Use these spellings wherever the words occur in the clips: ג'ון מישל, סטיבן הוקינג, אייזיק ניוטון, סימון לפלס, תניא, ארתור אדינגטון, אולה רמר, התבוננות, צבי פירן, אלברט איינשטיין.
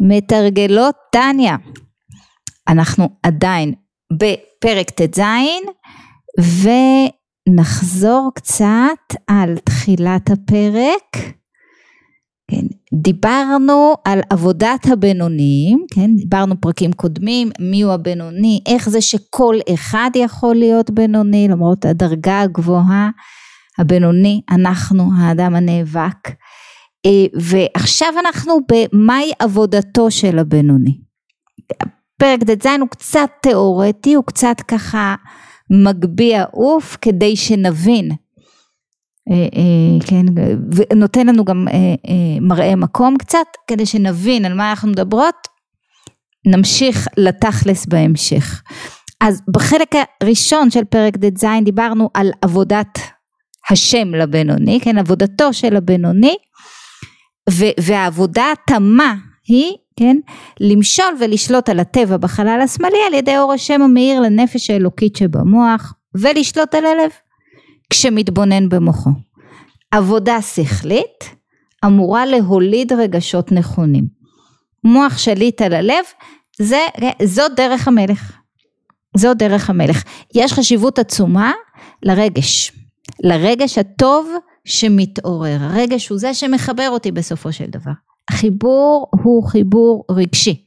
מתרגלות תניא. אנחנו עדיין בפרק תז, ונחזור קצת על תחילת הפרק. כן, דיברנו על עבודת הבינונים, כן, דיברנו פרקים קודמים, מי הוא הבינוני, איך זה שכל אחד יכול להיות בינוני, למרות הדרגה הגבוהה, הבינוני, אנחנו, האדם הנאבק, ועכשיו אנחנו במהי עבודתו של הבינוני. פרק ד' הוא קצת תיאורטי, הוא קצת ככה מגביה עוף, כדי שנבין, כן, ונותן לנו גם מראה מקום קצת, כדי שנבין על מה אנחנו מדברות, נמשיך לתכלס בהמשך. אז בחלק הראשון של פרק ד' דיברנו על עבודת השם לבינוני, כן, עבודתו של הבינוני, והעבודה התמה היא, כן, למשול ולשלוט על הטבע בחלל השמאלי, על ידי אור השם המאיר לנפש האלוקית שבמוח, ולשלוט על הלב, כשמתבונן במוחו. עבודה שכלית, אמורה להוליד רגשות נכונים. מוח שליט על הלב, זו דרך המלך. זו דרך המלך. יש חשיבות עצומה לרגש. לרגש הטוב שמתעורר. הרגש הוא זה שמחבר אותי בסופו של דבר. החיבור הוא חיבור רגשי.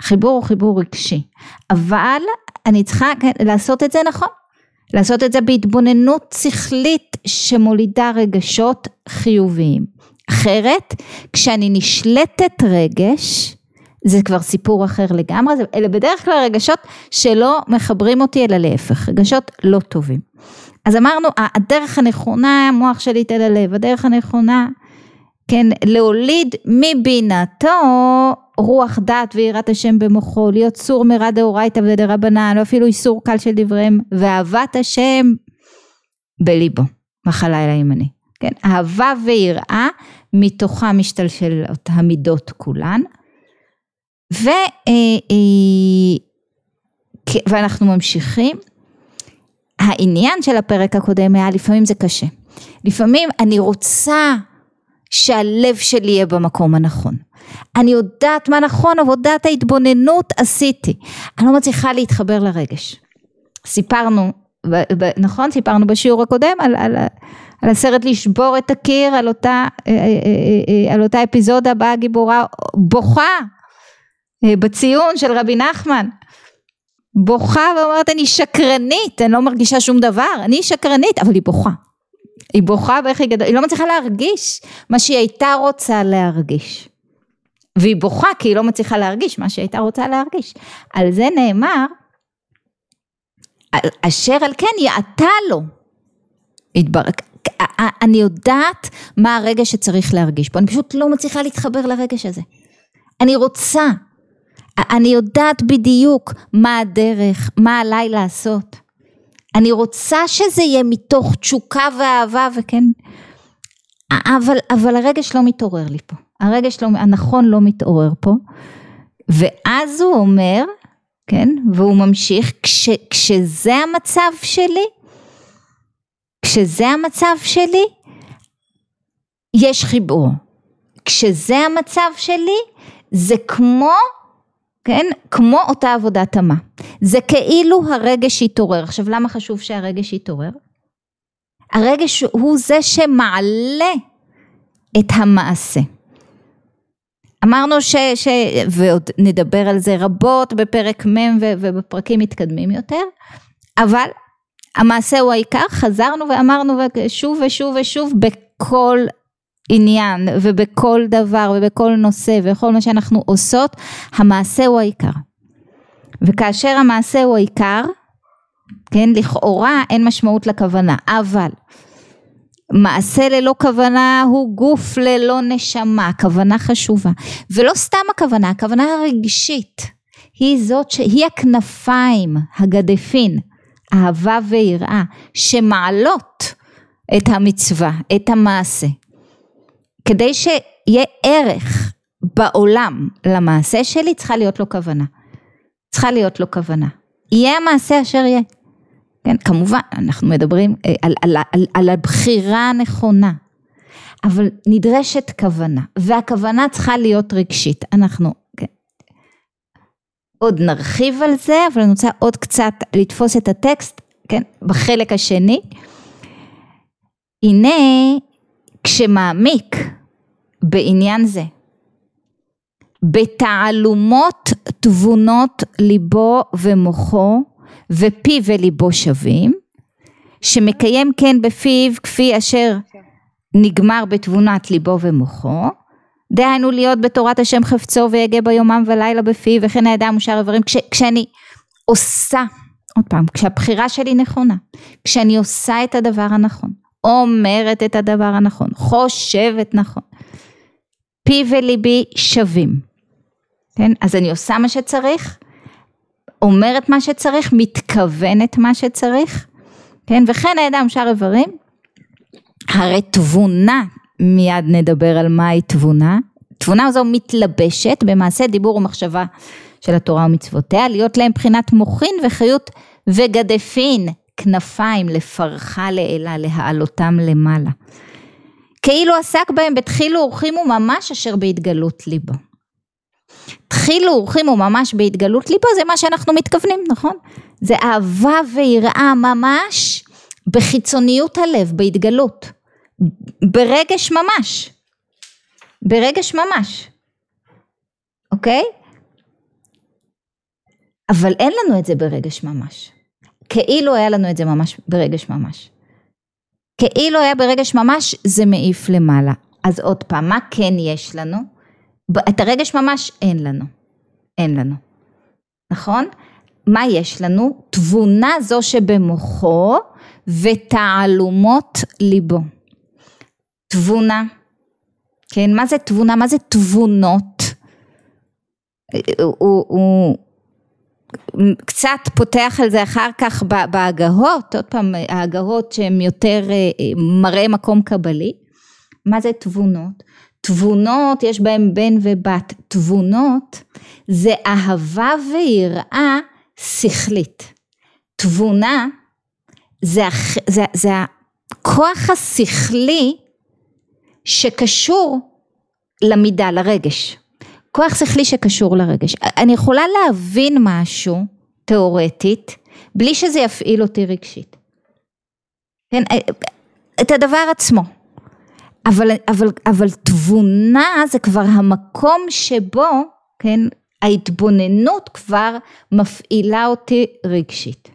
החיבור הוא חיבור רגשי. אבל אני צריכה לעשות את זה נכון. לעשות את זה בהתבוננות שכלית שמולידה רגשות חיוביים. אחרת, כשאני נשלטת רגש, זה כבר סיפור אחר לגמרי, אלה בדרך כלל רגשות שלא מחברים אותי אלא להפך, רגשות לא טובים. אז אמרנו, הדרך הנכונה, המוח שליט אל הלב, הדרך הנכונה, כן, להוליד מבינתו רוח דת ויראת השם במוחו, להיות סור מרע דאורייתא ודרבנן, או אפילו איסור קל של דבריהם, ואהבת השם בליבו, בחלל הימני. כן, אהבה ויראה, מתוכה משתלשלות המידות כולן, ואנחנו ממשיכים. העניין של הפרק הקודם היה, לפעמים זה קשה. לפעמים אני רוצה שהלב שלי יהיה במקום הנכון. אני יודעת מה נכון, עבודת ההתבוננות עשיתי. אני לא מצליחה להתחבר לרגש. סיפרנו, נכון? סיפרנו בשיעור הקודם על הסרט לשבור את הקיר, על אותה אפיזודה בה הגיבורה בוכה, בציון של רבי נחמן. בוכה ואומרת, אני שקרנית, אני לא מרגישה שום דבר, אני שקרנית, אבל היא בוכה. היא בוכה ואיך היא גדולה, היא לא מצליחה להרגיש מה שהיא הייתה רוצה להרגיש. והיא בוכה כי היא לא מצליחה להרגיש מה שהיא הייתה רוצה להרגיש. על זה נאמר, אשר על כן יעתה לו. אני יודעת מה הרגש שצריך להרגיש פה, אני פשוט לא מצליחה להתחבר לרגש הזה. אני רוצה, אני יודעת בדיוק מה הדרך, מה עליי לעשות. אני רוצה שזה יהיה מתוך תשוקה ואהבה, וכן, אבל הרגש לא מתעורר לי פה. הרגש הנכון לא מתעורר פה. ואז הוא אומר, כן, והוא ממשיך, כשזה המצב שלי, כשזה המצב שלי, יש חיבור. כשזה המצב שלי, זה כמו, כן, כמו אותה עבודה תמה. זה כאילו הרגש יתעורר. עכשיו, למה חשוב שהרגש יתעורר? הרגש הוא זה שמעלה את המעשה. אמרנו ועוד נדבר על זה רבות בפרק מ' ובפרקים מתקדמים יותר, אבל המעשה הוא העיקר, חזרנו ואמרנו שוב ושוב ושוב בכל עניין ובכל דבר ובכל נושא וכל מה שאנחנו עושות, המעשה הוא העיקר. וכאשר המעשה הוא העיקר, כן, לכאורה אין משמעות לכוונה, אבל מעשה ללא כוונה הוא גוף ללא נשמה, כוונה חשובה. ולא סתם הכוונה, הכוונה הרגשית, היא זאת שהיא הכנפיים, הגדפין, אהבה ויראה, שמעלות את המצווה, את המעשה. כדי שיהיה ערך בעולם למעשה שלי, צריכה להיות לו כוונה. צריכה להיות לו כוונה. יהיה המעשה אשר יהיה. כן, כמובן, אנחנו מדברים על הבחירה הנכונה. אבל נדרשת כוונה, והכוונה צריכה להיות רגשית. אנחנו עוד נרחיב על זה, אבל אני רוצה עוד קצת לתפוס את הטקסט, כן, בחלק השני. הנה, כשמעמיק בעניין זה, בתעלומות תבונות ליבו ומוחו, ופי וליבו שווים, שמקיים כן בפיו, כפי אשר נגמר בתבונת ליבו ומוחו, דהיינו להיות בתורת השם חפצו ויגע ביומם ולילה בפיו, וכן הידיים ושאר איברים, כשאני עושה, עוד פעם, כשהבחירה שלי נכונה, כשאני עושה את הדבר הנכון, אומרת את הדבר הנכון, חושבת נכון, פי וליבי שווים, כן? אז אני עושה מה שצריך, אומרת מה שצריך, מתכוונת מה שצריך, כן? וכן הידיים ושאר איברים, הרי תבונה, מיד נדבר על מהי תבונה, תבונה זו מתלבשת במעשה דיבור ומחשבה של התורה ומצוותיה, להיות להם בחינת מוחין וחיות וגדפין, כנפיים לפרחה לאלה, להעלותם למעלה. כאילו עסק בהם בתחילו אורחים וממש אשר בהתגלות ליבו. תחילו אורחים וממש בהתגלות ליבו, זה מה שאנחנו מתכוונים, נכון? זה אהבה ויראה ממש בחיצוניות הלב, בהתגלות, ברגש ממש, ברגש ממש, אוקיי? אבל אין לנו את זה ברגש ממש, כאילו היה לנו את זה ממש ברגש ממש, כאילו היה ברגש ממש זה מעיף למעלה, אז עוד פעם, מה כן יש לנו? את הרגש ממש אין לנו, אין לנו, נכון? מה יש לנו? תבונה זו שבמוחו ותעלומות ליבו. תבונה, כן, מה זה תבונה? מה זה תבונות? הוא קצת פותח על זה אחר כך בהגהות, עוד פעם, ההגהות שהן יותר מראה מקום קבלי. מה זה תבונות? תבונות, יש בהן בן ובת. תבונות זה אהבה ויראה שכלית. תבונה זה הכוח השכלי שקשור למידה, לרגש. כוח שכלי שקשור לרגש. אני יכולה להבין משהו תיאורטית, בלי שזה יפעיל אותי רגשית. כן? את הדבר עצמו. אבל תבונה זה כבר המקום שבו, כן, ההתבוננות כבר מפעילה אותי רגשית.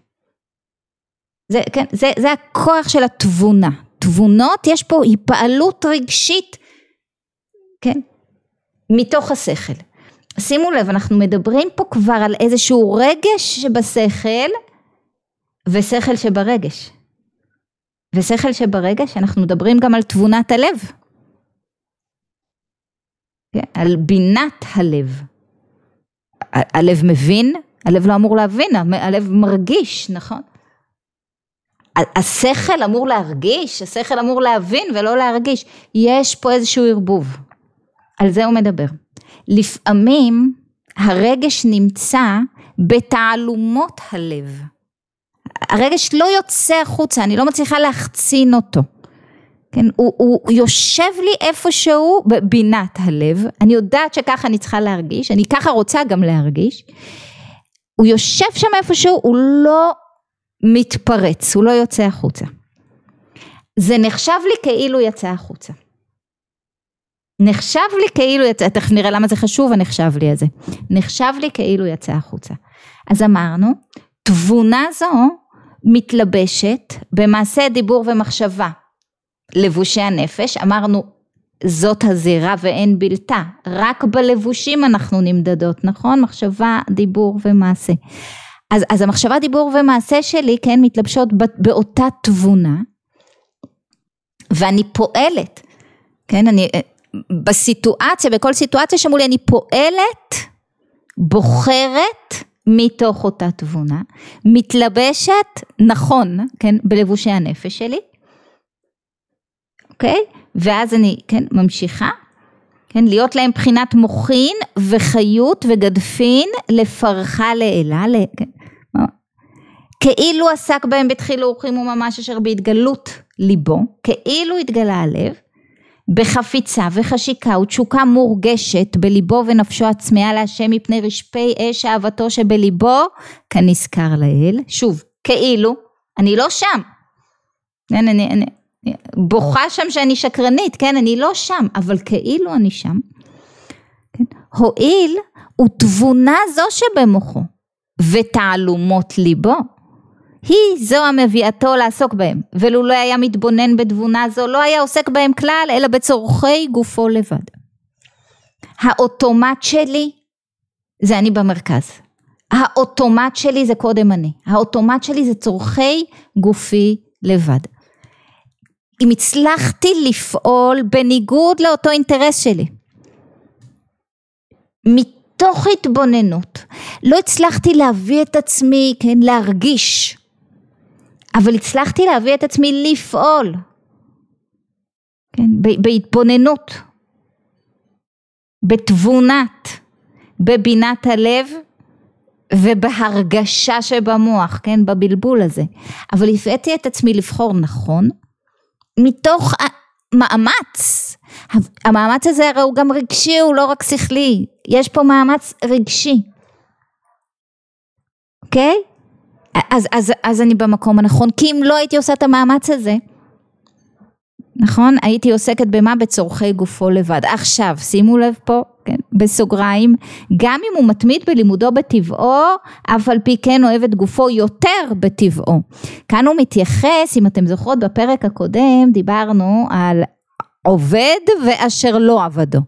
זה, כן, זה הכוח של התבונה. תבונות, יש פה היפעלות רגשית, כן, מתוך השכל. שימו לב, אנחנו מדברים פה כבר על איזשהו רגש שבשכל, ושכל שברגש. ושכל שברגש, אנחנו מדברים גם על תבונת הלב. כן, על בינת הלב. הלב מבין, הלב לא אמור להבין, הלב מרגיש, נכון? השכל אמור להרגיש, השכל אמור להבין ולא להרגיש. יש פה איזשהו ערבוב. על זה הוא מדבר. לפעמים הרגש נמצא בתעלומות הלב. הרגש לא יוצא החוצה, אני לא מצליחה להחצין אותו. כן? הוא יושב לי איפשהו בבינת הלב. אני יודעת שככה אני צריכה להרגיש, אני ככה רוצה גם להרגיש. הוא יושב שם איפשהו, הוא לא מתפרץ, הוא לא יוצא החוצה. זה נחשב לי כאילו יצא החוצה. נחשב לי כאילו יצא, תכף נראה למה זה חשוב, הנחשב לי הזה. נחשב לי כאילו יצא החוצה. אז אמרנו, תבונה זו מתלבשת במעשה דיבור ומחשבה. לבושי הנפש, אמרנו, זאת הזירה ואין בלתה. רק בלבושים אנחנו נמדדות, נכון? מחשבה, דיבור ומעשה. אז המחשבה, דיבור ומעשה שלי, כן, מתלבשות באותה תבונה, ואני פועלת, כן, אני, בסיטואציה, בכל סיטואציה שמולי, אני פועלת, בוחרת מתוך אותה תבונה, מתלבשת, נכון, כן, בלבושי הנפש שלי, אוקיי? ואז אני, כן, ממשיכה, כן, להיות להם בחינת מוחין וחיות וגדפין לפרחה לאלה, כן. כאילו עסק בהם בתחיל אורחים וממש אשר בהתגלות ליבו, כאילו התגלה הלב, בחפיצה וחשיקה ותשוקה מורגשת בליבו ונפשו עצמיה להשם מפני רשפי אש אהבתו שבליבו כנזכר לאל. שוב, כאילו, אני לא שם. אני בוכה שם שאני שקרנית, כן, אני לא שם, אבל כאילו אני שם. כן? הועיל ותבונה זו שבמוחו ותעלומות ליבו. היא זו המביאתו לעסוק בהם, ולו לא היה מתבונן בתבונה זו, לא היה עוסק בהם כלל, אלא בצורכי גופו לבד. האוטומט שלי, זה אני במרכז. האוטומט שלי זה קודם אני. האוטומט שלי זה צורכי גופי לבד. אם הצלחתי לפעול בניגוד לאותו אינטרס שלי, מתוך התבוננות, לא הצלחתי להביא את עצמי, כן, להרגיש, אבל הצלחתי להביא את עצמי לפעול, כן, בהתבוננות, בתבונת, בבינת הלב, ובהרגשה שבמוח, כן, בבלבול הזה, אבל הפעתי את עצמי לבחור נכון, מתוך מאמץ, המאמץ הזה הרי הוא גם רגשי, הוא לא רק שכלי, יש פה מאמץ רגשי, אוקיי? אז אני במקום הנכון, כי אם לא הייתי עושה את המאמץ הזה, נכון? הייתי עוסקת במה? בצורכי גופו לבד. עכשיו, שימו לב פה, כן? בסוגריים, גם אם הוא מתמיד בלימודו בטבעו, אף על פי כן אוהב את גופו יותר בטבעו. כאן הוא מתייחס, אם אתם זוכרות בפרק הקודם, דיברנו על עובד ואשר לא עבדו.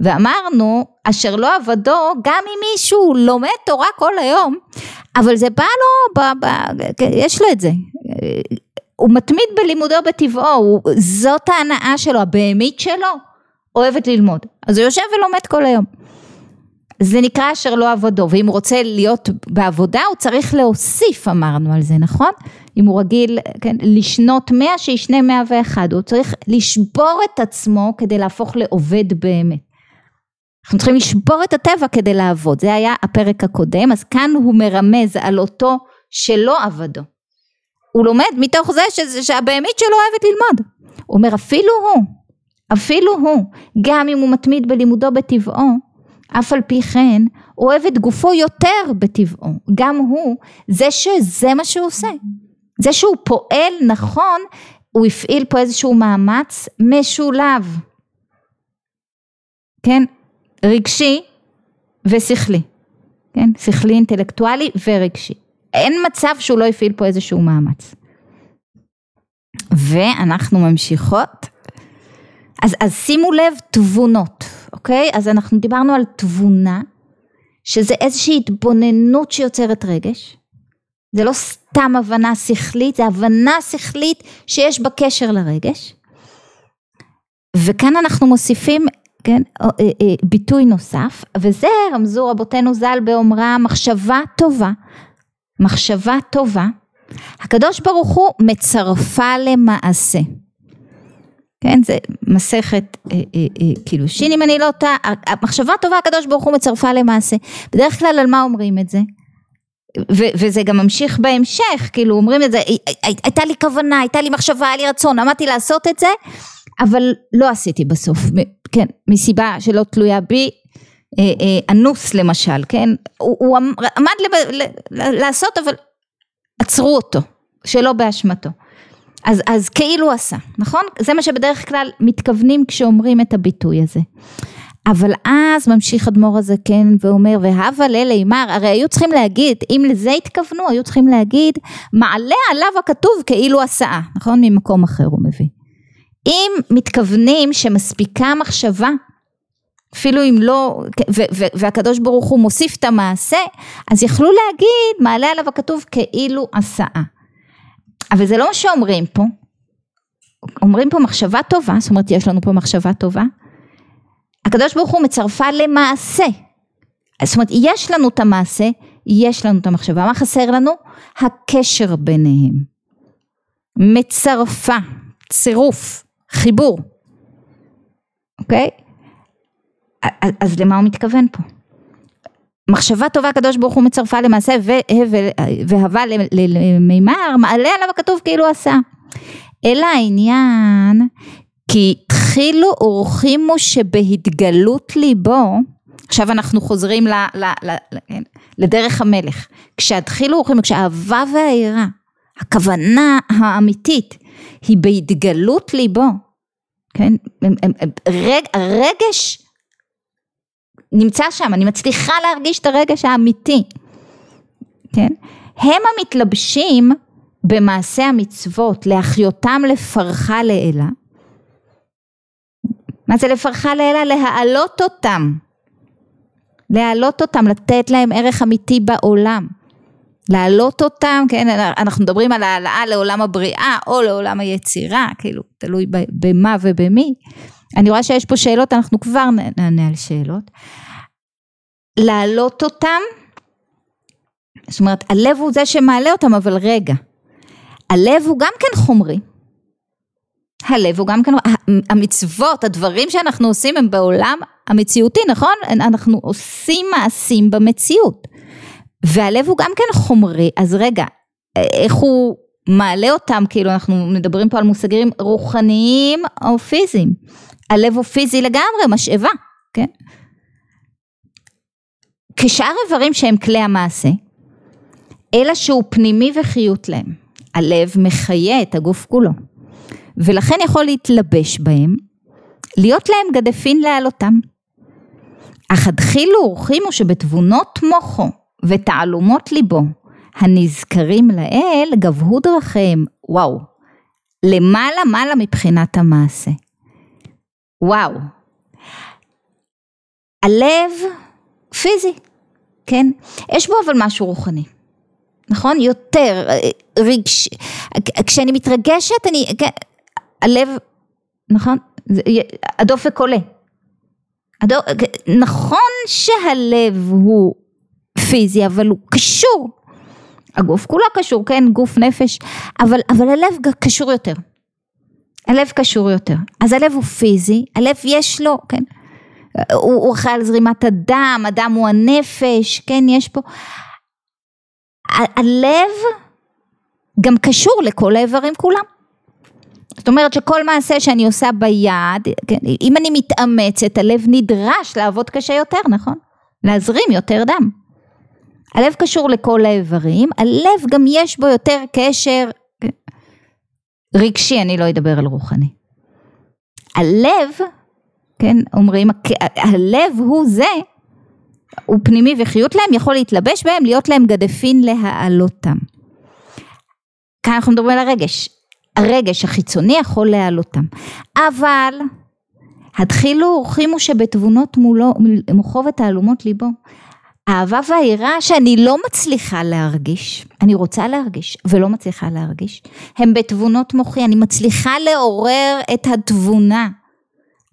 ואמרנו, אשר לא עבדו, גם אם מישהו לומד תורה כל היום, אבל זה בא לו, יש לו את זה. הוא מתמיד בלימודו בטבעו, זאת ההנאה שלו, הבהמית שלו, אוהבת ללמוד. אז הוא יושב ולומד כל היום. זה נקרא אשר לא עבדו, ואם הוא רוצה להיות בעבודה, הוא צריך להוסיף, אמרנו על זה, נכון? אם הוא רגיל, כן, לשנות 100, שישנה 101, הוא צריך לשבור את עצמו, כדי להפוך לעובד באמת. אנחנו צריכים לשבור את הטבע כדי לעבוד, זה היה הפרק הקודם, אז כאן הוא מרמז על אותו שלא עבדו. הוא לומד מתוך זה שהבהמית שלו אוהבת ללמוד. הוא אומר, אפילו הוא, גם אם הוא מתמיד בלימודו בטבעו, אף על פי כן, אוהב את גופו יותר בטבעו. גם הוא, זה שזה מה שהוא עושה. זה שהוא פועל נכון, הוא יפעיל פה איזשהו מאמץ משולב. כן? רגשי ושכלי. כן? שכלי אינטלקטואלי ורגשי. אין מצב שהוא לא יפעיל פה איזשהו מאמץ. ואנחנו ממשיכות. אז שימו לב תבונות, אוקיי? אז אנחנו דיברנו על תבונה, שזה איזושהי התבוננות שיוצרת רגש. זה לא סתם הבנה שכלית, זה הבנה שכלית שיש בה קשר לרגש. וכאן אנחנו מוסיפים, כן, ביטוי נוסף, וזה רמזו רבותינו ז"ל באומרה מחשבה טובה, מחשבה טובה, הקדוש ברוך הוא מצרפה למעשה. כן, זה מסכת קילושין, אם אני לא אותה, המחשבה טובה הקדוש ברוך הוא מצרפה למעשה. בדרך כלל על מה אומרים את זה? וזה גם ממשיך בהמשך, כאילו אומרים את זה, הייתה לי כוונה, הייתה לי מחשבה, היה לי רצון, עמדתי לעשות את זה, אבל לא עשיתי בסוף, כן, מסיבה שלא תלויה בי, אנוס למשל, כן, הוא עמד לעשות, אבל עצרו אותו, שלא באשמתו. אז כאילו עשה, נכון? זה מה שבדרך כלל מתכוונים כשאומרים את הביטוי הזה. אבל אז ממשיך אדמו"ר הזה כן ואומר, והבה ללימר, הרי היו צריכים להגיד, אם לזה התכוונו, היו צריכים להגיד, מעלה עליו הכתוב כאילו עשה, נכון? ממקום אחר הוא מביא. אם מתכוונים שמספיקה מחשבה, אפילו אם לא, והקדוש ברוך הוא מוסיף את המעשה, אז יכלו להגיד, מעלה עליו הכתוב כאילו עשה. אבל זה לא מה שאומרים פה, אומרים פה מחשבה טובה, זאת אומרת יש לנו פה מחשבה טובה, הקדוש ברוך הוא מצרפה למעשה, זאת אומרת יש לנו את המעשה, יש לנו את המחשבה, מה חסר לנו? הקשר ביניהם, מצרפה, צירוף, חיבור, אוקיי? אז למה הוא מתכוון פה? מחשבה טובה הקדוש ברוך הוא מצרפה למעשה והבה למימר מעלה עליו הכתוב כאילו עשה. אלא העניין כי התחילו ורחימו שבהתגלות ליבו, עכשיו אנחנו חוזרים לדרך המלך, כשהתחילו ורחימו, כשהאהבה והעירה, הכוונה האמיתית, היא בהתגלות ליבו, כן? הרגש נמצא שם, אני מצליחה להרגיש את הרגש האמיתי, כן? הם המתלבשים במעשה המצוות, להחיותם לפרחה לאלה, מה זה לפרחה לאלה? להעלות אותם, לתת להם ערך אמיתי בעולם, להעלות אותם, כן, אנחנו מדברים על העלאה לעולם הבריאה, או לעולם היצירה, כאילו, תלוי במה ובמי, אני רואה שיש פה שאלות, אנחנו כבר נענה על שאלות, להעלות אותם, זאת אומרת, הלב הוא זה שמעלה אותם, אבל רגע, הלב הוא גם כן חומרי, הלב הוא גם כן, המצוות, הדברים שאנחנו עושים, הם בעולם המציאותי, נכון? אנחנו עושים מעשים במציאות, והלב הוא גם כן חומרי, אז רגע, איך הוא מעלה אותם, כאילו אנחנו מדברים פה על מושגים רוחניים או פיזיים, הלב הוא פיזי לגמרי, משאבה, כן? כשאר איברים שהם כלי המעשה, אלא שהוא פנימי וחיות להם, הלב מחיה את הגוף כולו, ולכן יכול להתלבש בהם, להיות להם גדפין להעלותם, אך הדחילו ורחימו שבתבונות מוחו, ותעלומות ליבו, הנזכרים לאל, גבהו דרכיהם, וואו, למעלה מבחינת המעשה, וואו, הלב פיזי, כן, יש בו אבל משהו רוחני, נכון? יותר רגש, כשאני מתרגשת, אני, הלב, נכון? הדופק עולה, נכון שהלב הוא, פיזי, אבל הוא קשור, הגוף כולה קשור, כן, גוף נפש, אבל הלב קשור יותר, אז הלב הוא פיזי, הלב יש לו, כן, הוא אחראי על זרימת הדם, הדם הוא הנפש, כן, יש פה, הלב גם קשור לכל האיברים כולם, זאת אומרת שכל מעשה שאני עושה ביד, כן, אם אני מתאמצת, הלב נדרש לעבוד קשה יותר, נכון? להזרים יותר דם, הלב קשור לכל האיברים, הלב גם יש בו יותר קשר רגשי, אני לא אדבר על רוחני. הלב, כן, אומרים, הלב הוא זה, הוא פנימי וחיות להם, יכול להתלבש בהם, להיות להם גדפין להעלותם. כאן אנחנו מדברים על הרגש, הרגש החיצוני יכול להעלותם, אבל התחילו ורחימו שבתבונות מוחו ותעלומות ליבו, אהבה והעירה שאני לא מצליחה להרגיש, אני רוצה להרגיש ולא מצליחה להרגיש, הם בתבונות מוחי, אני מצליחה לעורר את התבונה,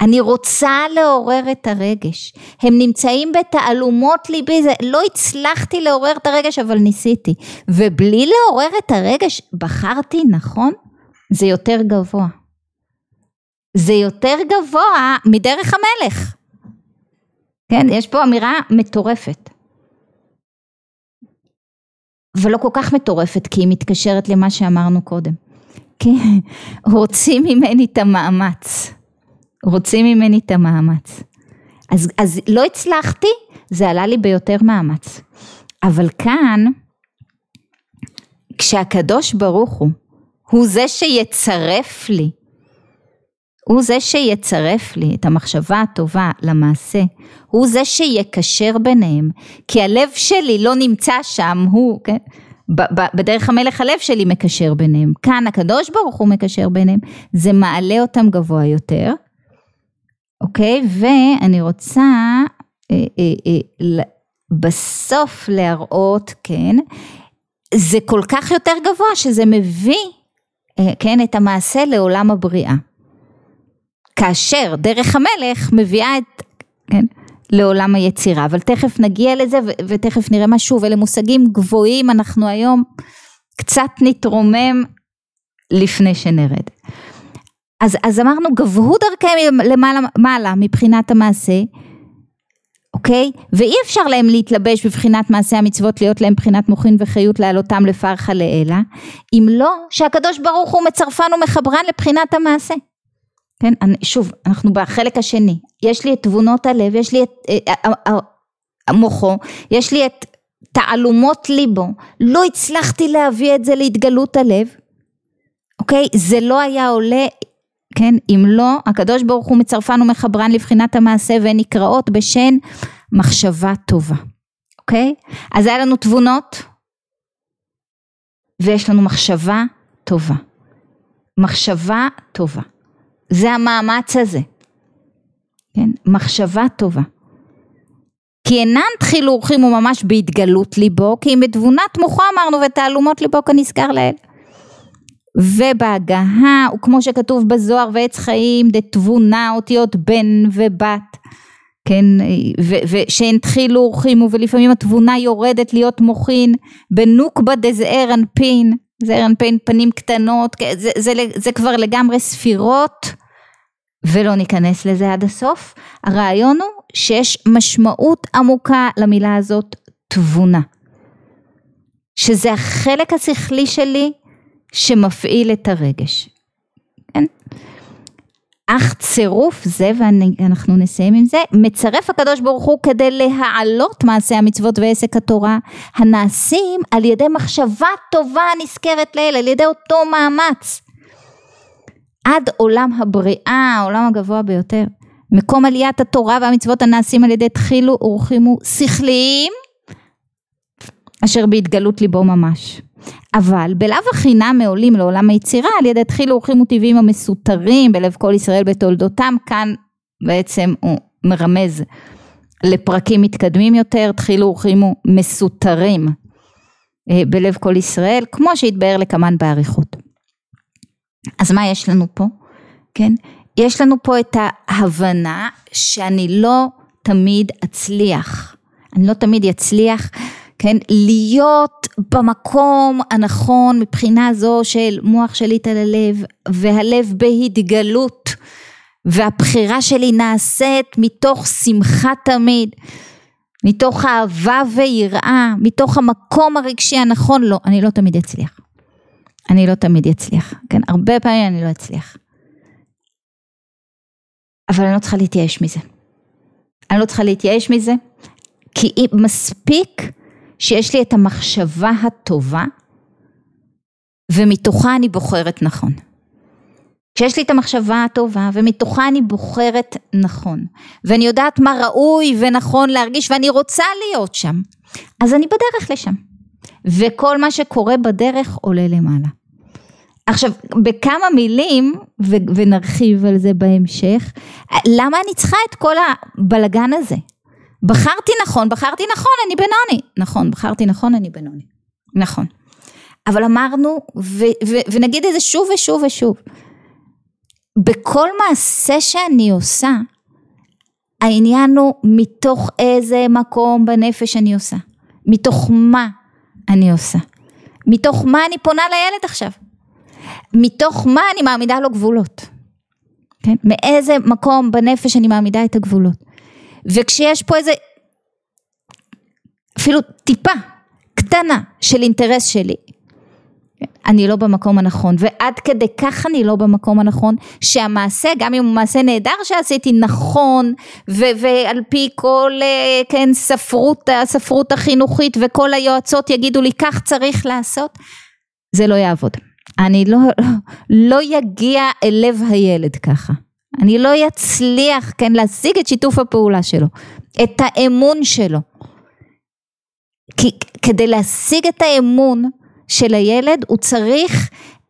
אני רוצה לעורר את הרגש, הם נמצאים בתעלומות ליבי, זה, לא הצלחתי לעורר את הרגש אבל ניסיתי, ובלי לעורר את הרגש בחרתי, נכון? זה יותר גבוה, מדרך המלך, כן, יש פה אמירה מטורפת, ולא כל כך מטורפת, כי היא מתקשרת למה שאמרנו קודם, כי רוצים ממני את המאמץ, אז לא הצלחתי, זה עלה לי ביותר מאמץ, אבל כאן, כשהקדוש ברוך הוא, הוא זה שיצרף לי, את המחשבה הטובה למעשה, הוא זה שיקשר ביניהם, כי הלב שלי לא נמצא שם, הוא, כן? בדרך המלך הלב שלי מקשר ביניהם, כאן הקדוש ברוך הוא מקשר ביניהם, זה מעלה אותם גבוה יותר, אוקיי? ואני רוצה בסוף להראות, כן? זה כל כך יותר גבוה, שזה מביא, כן? את המעשה לעולם הבריאה. כאשר דרך המלך מביאה את, כן, לעולם היצירה, אבל תכף נגיע לזה ותכף נראה מה שוב, אלה מושגים גבוהים, אנחנו היום קצת נתרומם לפני שנרד. אז אמרנו גבהו דרכם למעלה, מבחינת המעשה, אוקיי? ואי אפשר להם להתלבש בבחינת מעשה המצוות, להיות להם בחינת מוחין וחיות לעלותם לפרחה לאלה, אם לא שהקדוש ברוך הוא מצרפן ומחברן לבחינת המעשה. כן, שוב, אנחנו בחלק השני, יש לי את תבונות הלב, יש לי את המוחו, יש לי את תעלומות ליבו, לא הצלחתי להביא את זה להתגלות הלב, אוקיי, זה לא היה עולה, כן, אם לא, הקדוש ברוך הוא מצרפן ומחברן לבחינת המעשה ונקראות בשן מחשבה טובה, אוקיי, אז היה לנו תבונות, ויש לנו מחשבה טובה, מחשבה טובה, זה המאמץ הזה, כן, מחשבה טובה, כי אינן תחילו אורחים וממש בהתגלות ליבו, כי אם בתבונת מוחו אמרנו ותעלומות ליבו כנזכר לאל, ובהגהה, וכמו שכתוב בזוהר ועץ חיים, דתבונה אותיות בן ובת, כן, ושהן תחילו אורחים, ולפעמים התבונה יורדת להיות מוחין, בנוקבה דזער אנפין, זער אנפין פנים קטנות, זה כבר לגמרי ספירות, ולא ניכנס לזה עד הסוף, הרעיון הוא שיש משמעות עמוקה למילה הזאת תבונה, שזה החלק השכלי שלי שמפעיל את הרגש, כן? אך צירוף זה, ואנחנו נסיים עם זה, מצרף הקדוש ברוך הוא כדי להעלות מעשי המצוות ועסק התורה, הנעשים על ידי מחשבה טובה נזכרת לאל, על ידי אותו מאמץ, עד עולם הבריאה, העולם הגבוה ביותר, מקום עליית התורה והמצוות הנעשים על ידי תחילו ורחימו שכליים, אשר בהתגלות ליבו ממש. אבל בלב החינם מעולים לעולם היצירה, על ידי תחילו ורחימו טבעיים המסותרים, בלב כל ישראל בתולדותם, כאן בעצם הוא מרמז לפרקים מתקדמים יותר, תחילו ורחימו מסותרים, בלב כל ישראל, כמו שהתבאר לכמן בעריכות. אז מה יש לנו פה? כן? יש לנו פה את ההבנה שאני לא תמיד אצליח. אני לא תמיד אצליח, כן? להיות במקום הנכון מבחינה זו של מוח שליט על הלב, והלב בהתגלות, והבחירה שלי נעשית מתוך שמחה תמיד, מתוך אהבה ויראה, מתוך המקום הרגשי הנכון, לא, אני לא תמיד אצליח. אני לא תמיד אצליח, כן, הרבה פעמים אני לא אצליח, אבל אני לא צריכה להתייאש מזה, אני לא צריכה להתייאש מזה, כי מספיק שיש לי את המחשבה הטובה, ומתוכה אני בוחרת נכון, כשיש לי את המחשבה הטובה, ומתוכה אני בוחרת נכון, ואני יודעת מה ראוי ונכון להרגיש, ואני רוצה להיות שם, אז אני בדרך לשם, וכל מה שקורה בדרך עולה למעלה. עכשיו, בכמה מילים, ונרחיב על זה בהמשך, למה אני צריכה את כל הבלגן הזה? בחרתי נכון, אני בינוני. נכון, בחרתי נכון, אני בינוני. נכון. אבל אמרנו, ונגיד את זה שוב ושוב ושוב, בכל מעשה שאני עושה, העניין הוא מתוך איזה מקום בנפש אני עושה. מתוך מה? אני עושה. מתוך מה אני פונה לילד עכשיו? מתוך מה אני מעמידה לו גבולות? כן? מאיזה מקום בנפש אני מעמידה את הגבולות? וכשיש פה איזה, אפילו טיפה, קטנה של אינטרס שלי, אני לא במקום הנכון, ועד כדי כך אני לא במקום הנכון, שהמעשה, גם אם הוא מעשה נהדר שעשיתי נכון, ועל פי כל, כן, הספרות החינוכית, וכל היועצות יגידו לי, כך צריך לעשות, זה לא יעבוד, אני לא יגיע אל לב הילד ככה, אני לא יצליח, כן, להשיג את שיתוף הפעולה שלו, את האמון שלו, כי כדי להשיג את האמון, של הילד, הוא צריך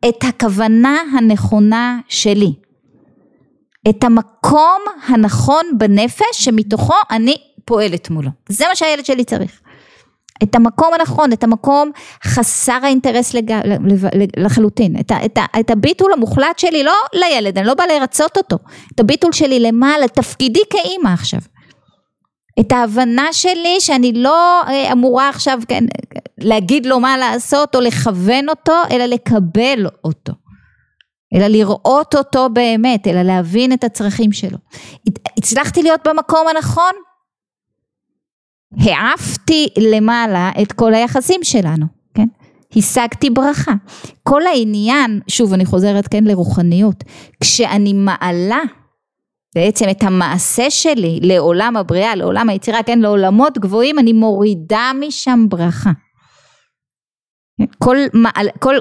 את הכוונה הנכונה שלי, את המקום הנכון בנפש, שמתוכו אני פועלת מולו, זה מה שהילד שלי צריך, את המקום הנכון, את המקום חסר האינטרס לחלוטין, את הביטול המוחלט שלי, לא לילד, אני לא באה לרצות אותו, את הביטול שלי למעלה, תפקידי כאימא עכשיו, את ההבנה שלי שאני לא אמורה עכשיו, כן, להגיד לו מה לעשות או לכוון אותו, אלא לקבל אותו, אלא לראות אותו באמת, אלא להבין את הצרכים שלו. הצלחתי להיות במקום הנכון? העפתי למעלה את כל היחסים שלנו, כן? השגתי ברכה. כל העניין, שוב אני חוזרת כן לרוחניות, כשאני מעלה בעצם את המעשה שלי לעולם הבריאה, לעולם היצירה, כן, לעולמות גבוהים, אני מורידה משם ברכה.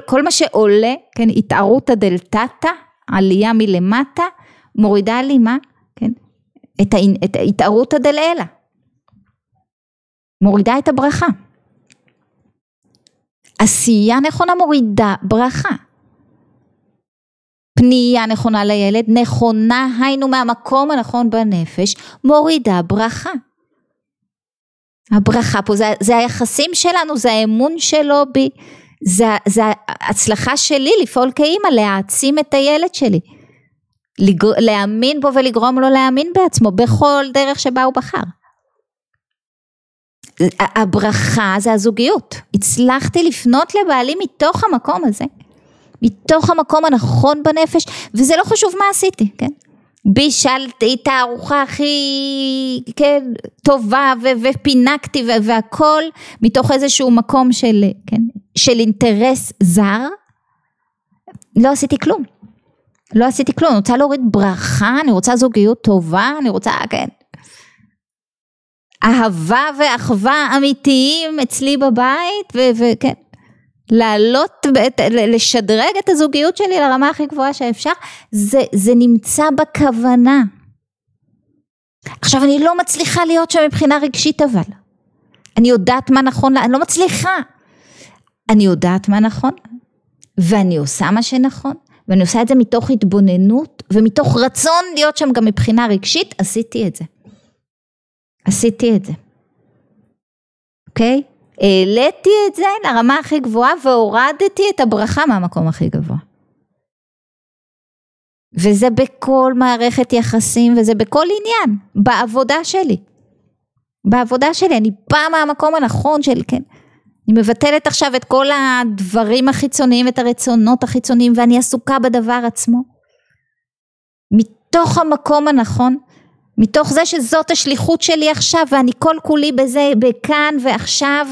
כל מה שעולה, כן, התערות הדלתתה, עלייה מלמטה, מורידה לי מה? כן, את התערות הדלאלה. מורידה את הברכה. עשייה נכונה מורידה ברכה. פנייה נכונה לילד, נכונה היינו מהמקום הנכון בנפש, מורידה ברכה. הברכה פה, זה היחסים שלנו, זה האמון שלו בי, זה ההצלחה שלי לפעול כאימא, להעצים את הילד שלי, להאמין בו ולגרום לו להאמין בעצמו, בכל דרך שבה הוא בחר. הברכה זה הזוגיות, הצלחתי לפנות לבעלי מתוך המקום הזה, מתוך המקום הנכון בנפש, וזה לא חשוב מה עשיתי, כן? בישלתי את הארוחה הכי כן, טובה ופינקתי והכל מתוך איזשהו מקום של, כן, של אינטרס זר, לא עשיתי כלום, לא עשיתי כלום, אני רוצה להוריד ברכה, אני רוצה זוגיות טובה, אני רוצה, כן, אהבה ואחווה אמיתיים אצלי בבית, וכן, לעלות, לשדרג את הזוגיות שלי לרמה הכי גבוהה שאפשר, זה נמצא בכוונה. עכשיו אני לא מצליחה להיות שם מבחינה רגשית אבל, אני יודעת מה נכון, אני לא מצליחה, אני יודעת מה נכון, ואני עושה מה שנכון, ואני עושה את זה מתוך התבוננות, ומתוך רצון להיות שם גם מבחינה רגשית, עשיתי את זה. עשיתי את זה, אוקיי? העליתי את זה לרמה הכי גבוהה, והורדתי את הברכה מהמקום הכי גבוה. וזה בכל מערכת יחסים, וזה בכל עניין, בעבודה שלי. בעבודה שלי, אני באה מהמקום הנכון של, כן, אני מבטלת עכשיו את כל הדברים החיצוניים, את הרצונות החיצוניים, ואני עסוקה בדבר עצמו. מתוך המקום הנכון, מתוך זה שזאת השליחות שלי עכשיו, ואני כל כולי בזה, בכאן ועכשיו,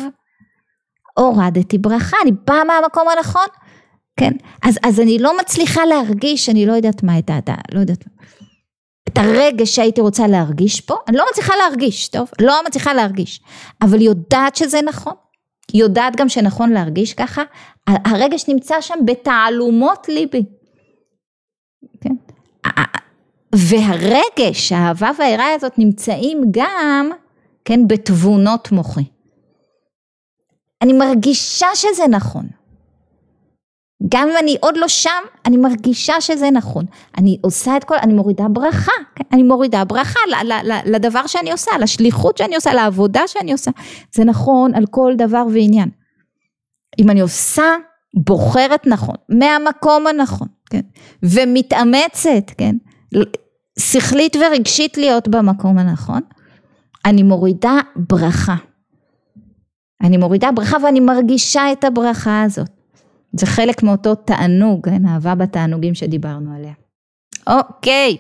הורדתי ברכה, אני באה מהמקום הנכון, כן, אז אני לא מצליחה להרגיש, אני לא יודעת מה הייתה, לא יודעת מה, את הרגש שהייתי רוצה להרגיש פה, אני לא מצליחה להרגיש, טוב, לא מצליחה להרגיש, אבל יודעת שזה נכון, יודעת גם שנכון להרגיש ככה, הרגש נמצא שם בתעלומות ליבי, כן, והרגש, האהבה וההיראה הזאת נמצאים גם, כן, בתבונות מוחי. אני מרגישה שזה נכון. גם אם אני עוד לא שם, אני מרגישה שזה נכון. אני עושה את כל, אני מורידה ברכה, כן? אני מורידה ברכה לדבר שאני עושה, לשליחות שאני עושה, לעבודה שאני עושה. זה נכון על כל דבר ועניין. אם אני עושה, בוחרת נכון, מהמקום הנכון, כן? ומתאמצת, כן? שכלית ורגשית להיות במקום הנכון, אני מורידה ברכה. אני מורידה ברכה ואני מרגישה את הברכה הזאת. זה חלק מאותו תענוג, אהבה בתענוגים שדיברנו עליה. אוקיי.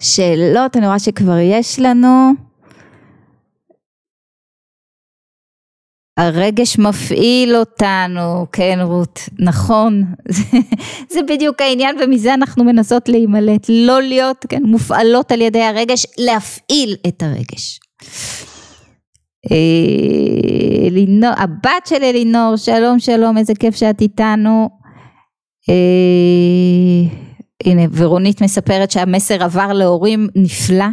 שאלות, אני רואה שכבר יש לנו. הרגש מפעיל אותנו, כן רות, נכון, זה בדיוק העניין ומזה אנחנו מנסות להימלט, לא להיות כן, מופעלות על ידי הרגש, להפעיל את הרגש. אלינור, הבת של אלינור, שלום שלום, איזה כיף שאת איתנו. הנה, ורונית מספרת שהמסר עבר להורים נפלא.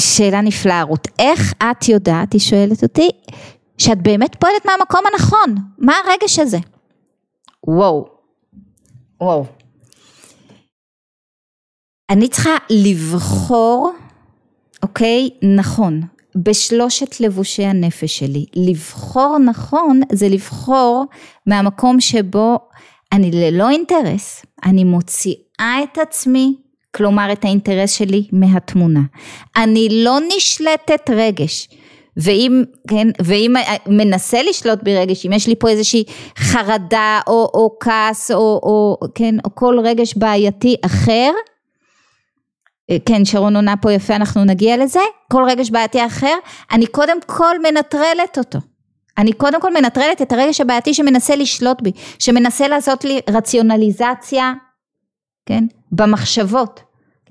שאלה נפלאה רות, איך את יודעת, היא שואלת אותי, שאת באמת פועלת מהמקום הנכון, מה הרגש הזה? וואו, אני צריכה לבחור, אוקיי, נכון, בשלושת לבושי הנפש שלי, לבחור נכון, זה לבחור מהמקום שבו אני ללא אינטרס, אני מוציאה את עצמי, כלומר את האינטרס שלי מהתמונה. אני לא נשלטת רגש, ואם מנסה לשלוט ברגש, אם יש לי פה איזושהי חרדה או כעס או כל רגש בעייתי אחר, כן שרון עונה פה יפה, אנחנו נגיע לזה, כל רגש בעייתי אחר, אני קודם כל מנטרלת אותו. אני קודם כל מנטרלת את הרגש הבעייתי שמנסה לשלוט בי, שמנסה לעשות לי רציונליזציה, כן? במחשבות.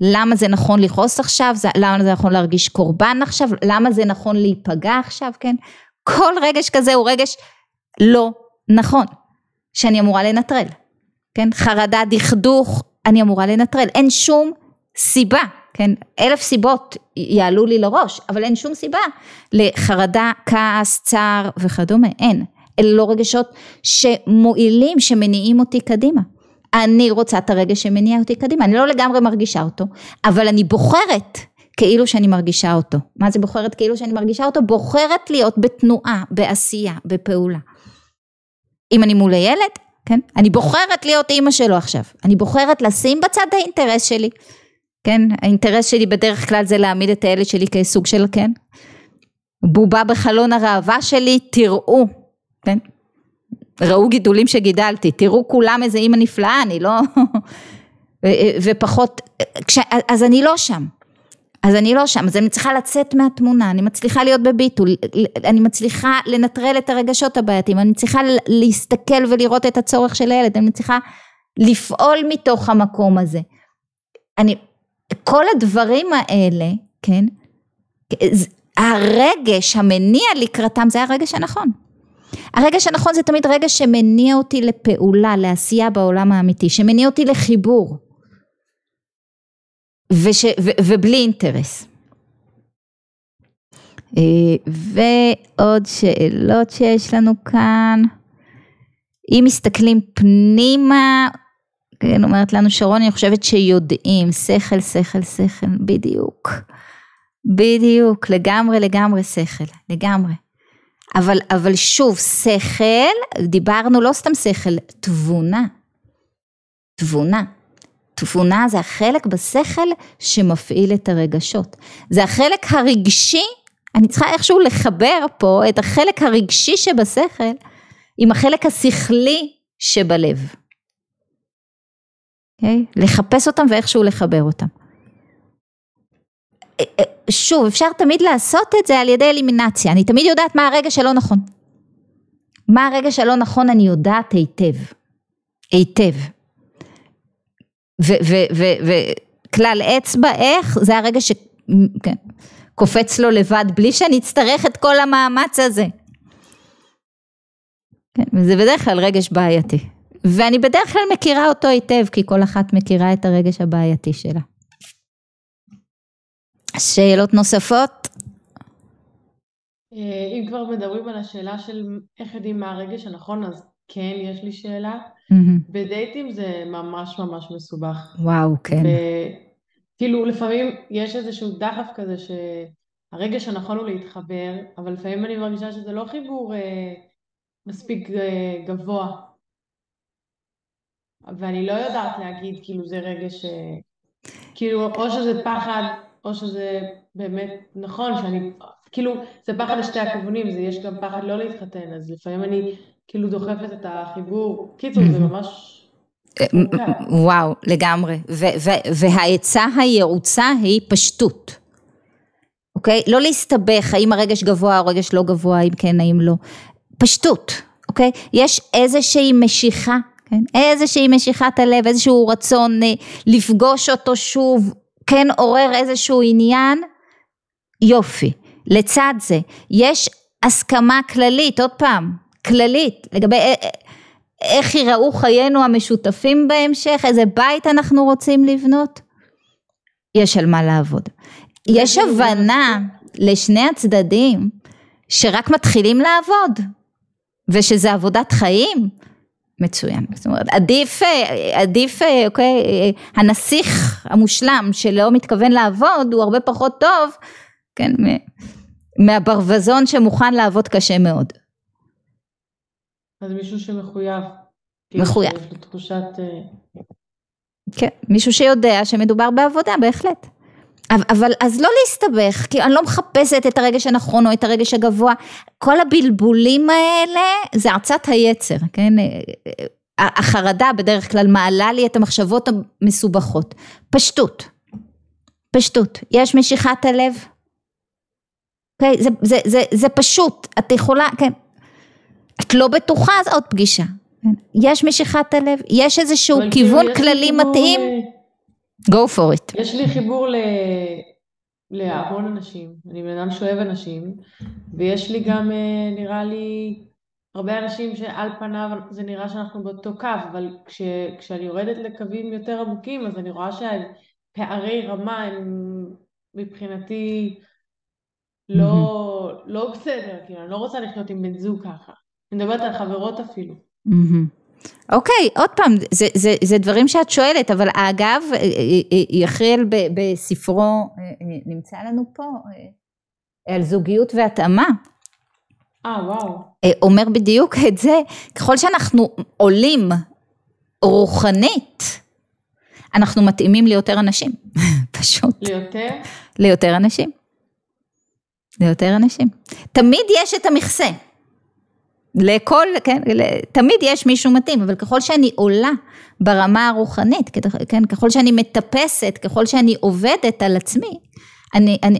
למה זה נכון לכעוס עכשיו? למה זה נכון להרגיש קורבן עכשיו? למה זה נכון להיפגע עכשיו? כן? כל רגש כזה הוא רגש לא נכון, שאני אמורה לנטרל. כן? חרדה, דכדוך, אני אמורה לנטרל. אין שום סיבה, כן? 1000 סיבות יעלו לי לראש, אבל אין שום סיבה לחרדה, כעס, צער וכדומה, אין. אלה לא רגשות שמועילים, שמניעים אותי קדימה. אני רוצה את הרגש שמניע אותי קדימה, אני לא לגמרי מרגישה אותו, אבל אני בוחרת כאילו שאני מרגישה אותו. מה זה בוחרת כאילו שאני מרגישה אותו? בוחרת להיות בתנועה, בעשייה, בפעולה. אם אני מול הילד, כן? אני בוחרת להיות אימא שלו עכשיו, אני בוחרת לשים בצד האינטרס שלי, כן? האינטרס שלי בדרך כלל זה להעמיד את הילד שלי כסוג של, כן? בובה בחלון הראווה שלי, תראו, כן? ראו גידולים שגידלתי, תראו כולם איזה אימא נפלאה, אני לא, ופחות, אז אני לא שם, אז אני צריכה לצאת מהתמונה, אני מצליחה להיות בביטול, אני מצליחה לנטרל את הרגשות הבעייתיים, אני צריכה להסתכל ולראות את הצורך של הילד, אני צריכה לפעול מתוך המקום הזה, כל הדברים האלה, כן, הרגש המניע לקראתם, זה הרגש הנכון. הרגש הנכון זה תמיד רגש שמניע אותי לפעולה, לעשייה בעולם האמיתי, שמניע אותי לחיבור, ובלי אינטרס. ועוד שאלות שיש לנו כאן, אם מסתכלים פנימה, כן, אומרת לנו שרון, אני חושבת שיודעים, שכל, שכל, שכל, בדיוק, בדיוק, לגמרי, לגמרי שכל, לגמרי. אבל שוב, שכל, דיברנו לא סתם שכל, תבונה, תבונה. תבונה זה החלק בשכל שמפעיל את הרגשות. זה החלק הרגשי, אני צריכה איכשהו לחבר פה את החלק הרגשי שבשכל, עם החלק השכלי שבלב. Okay? לחפש אותם ואיכשהו לחבר אותם. שוב, אפשר תמיד לעשות את זה על ידי אלימינציה, אני תמיד יודעת מה הרגש הלא נכון. מה הרגש הלא נכון אני יודעת היטב, היטב. וכלל אצבע איך, זה הרגש שקופץ לו לבד, בלי שאני אצטרך את כל המאמץ הזה. זה בדרך כלל רגש בעייתי. ואני בדרך כלל מכירה אותו היטב, כי כל אחת מכירה את הרגש הבעייתי שלה. שאלות נוספות? אם כבר מדברים על השאלה של איך יודעים מה הרגש הנכון, אז כן, יש לי שאלה. בדייטים זה ממש ממש מסובך. וואו, כן. כאילו לפעמים יש איזשהו דחף כזה שהרגש הנכון הוא להתחבר, אבל לפעמים אני מרגישה שזה לא חיבור מספיק גבוה. ואני לא יודעת להגיד כאילו זה רגש, כאילו או שזה פחד, או שזה באמת נכון שאני, כאילו זה פחד לשתי הכיוונים, זה יש גם פחד לא להתחתן, אז לפעמים אני כאילו דוחפת את החיבור, קיצור זה ממש... וואו, לגמרי, והעצה הירוצה היא פשטות, אוקיי? לא להסתבך, האם הרגש גבוה או רגש לא גבוה, אם כן, האם לא, פשטות, אוקיי? יש איזושהי משיכה, איזושהי משיכת הלב, איזשהו רצון לפגוש אותו שוב, כן עורר איזשהו עניין, יופי, לצד זה, יש הסכמה כללית, עוד פעם, כללית, לגבי איך יראו חיינו המשותפים בהמשך, איזה בית אנחנו רוצים לבנות, יש על מה לעבוד. יש הבנה לשני הצדדים, שרק מתחילים לעבוד, ושזה עבודת חיים, מצוין, זאת אומרת, עדיף, אוקיי, הנסיך המושלם שלא מתכוון לעבוד, הוא הרבה פחות טוב, כן, מהברווזון שמוכן לעבוד קשה מאוד. אז מישהו שמחויב. מחויב. יש לו תחושת... כן, מישהו שיודע שמדובר בעבודה, בהחלט. אבל אז לא להסתבך, כי אני לא מחפשת את הרגש הנכון או את הרגש הגבוה, כל הבלבולים האלה זה עצת היצר, כן? החרדה בדרך כלל מעלה לי את המחשבות המסובכות, פשטות, פשטות, יש משיכת הלב, זה פשוט, את יכולה, כן, את לא בטוחה, אז עוד פגישה. יש משיכת הלב, יש איזשהו כיוון כללי מתאים, go for it. יש לי חיבור להמון אנשים, אני בנאדם שואב אנשים, ויש לי גם, נראה לי, הרבה אנשים שעל פניו זה נראה שאנחנו באותו קו, אבל כשאני יורדת לקווים יותר עמוקים, אז אני רואה שהפערי רמה הם מבחינתי לא בסדר, כאילו, אני לא רוצה לחיות עם בן זוג ככה. אני מדברת על חברות אפילו. אוקיי, עוד פעם, זה דברים שאת שואלת, אבל אגב, יחיאל בספרו, נמצא לנו פה, על זוגיות והתאמה. וואו. אומר בדיוק את זה, ככל שאנחנו עולים רוחנית, אנחנו מתאימים ליותר אנשים, פשוט. ליותר? ליותר אנשים. ליותר אנשים. תמיד יש את המכסה. לכל, כן, תמיד יש מישהו מתאים, אבל ככל שאני עולה ברמה הרוחנית, כן, ככל שאני מטפסת, ככל שאני עובדת על עצמי,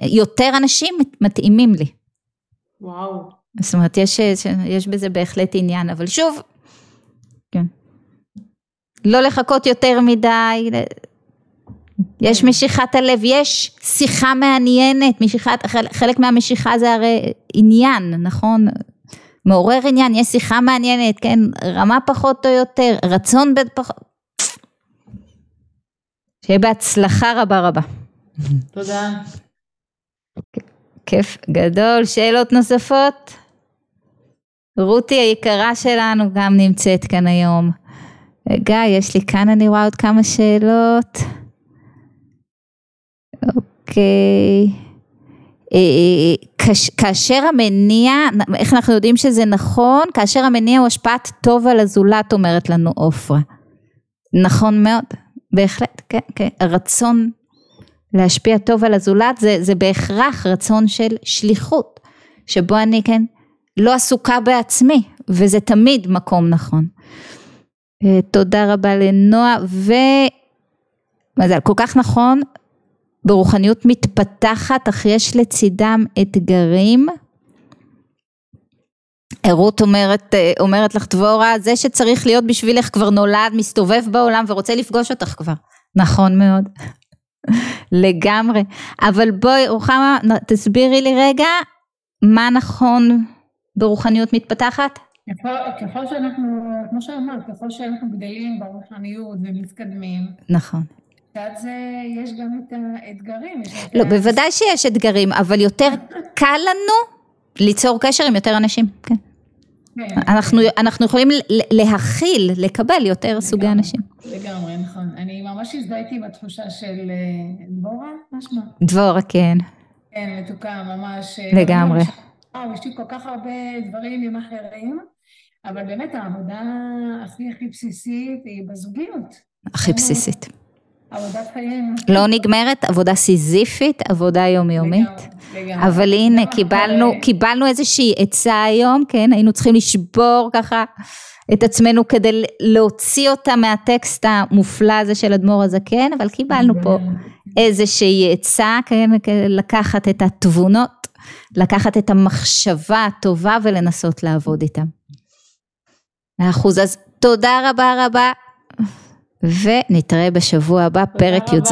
יותר אנשים מתאימים לי. וואו. זאת אומרת, יש בזה בהחלט עניין, אבל שוב, כן. לא לחכות יותר מדי, יש משיכת הלב, יש שיחה מעניינת, חלק מהמשיכה זה הרי עניין, נכון? מעורר עניין, יש שיחה מעניינת, כן? רמה פחות או יותר, רצון בית פחות. שיהיה בהצלחה רבה רבה. תודה. כיף גדול, שאלות נוספות? רותי היקרה שלנו גם נמצאת כאן היום. גיא, יש לי כאן, אני רואה עוד כמה שאלות. אוקיי. כאשר המניע, איך אנחנו יודעים שזה נכון? כאשר המניע הוא השפעת טוב על הזולת, אומרת לנו אופרה. נכון מאוד, בהחלט, כן, כן. הרצון להשפיע טוב על הזולת, זה בהכרח רצון של שליחות, שבו אני, כן, לא עסוקה בעצמי, וזה תמיד מקום נכון. תודה רבה לנועה, מזל, כל כך נכון, ברוחניות מתפתחת, אך יש לצידם אתגרים. ערות אומרת לך דבורה, זה שצריך להיות בשבילך כבר נולד, מסתובב בעולם ורוצה לפגוש אותך כבר. נכון מאוד. לגמרי. אבל בואי, רוחמה, תסבירי לי רגע, מה נכון ברוחניות מתפתחת? ככל שאנחנו, כמו שאמרת, ככל שאנחנו גדלים ברוחניות ומתקדמים. נכון. אז יש גם את האתגרים. לא, בוודאי שיש אתגרים, אבל יותר קל לנו ליצור קשר עם יותר אנשים. כן. אנחנו יכולים להכיל, לקבל יותר סוגי אנשים. לגמרי, נכון. אני ממש הזדהיתי בתחושה של דבורה, משמע. דבורה, כן. כן, מתוקה, ממש. לגמרי. יש לי כל כך הרבה דברים עם אחרים, אבל באמת העבודה הכי בסיסית היא בזוגיות. הכי בסיסית. עבודת חיים. לא נגמרת, עבודה סיזיפית, עבודה יומיומית. לגמרי. אבל הנה, קיבלנו איזושהי עצה היום, כן? היינו צריכים לשבור ככה את עצמנו כדי להוציא אותה מהטקסט המופלא הזה של אדמו"ר הזקן, אבל קיבלנו פה איזושהי עצה, כן? לקחת את התבונות, לקחת את המחשבה הטובה ולנסות לעבוד איתם. 100%, אז תודה רבה רבה. ונתראה בשבוע הבא, פרק י"ז.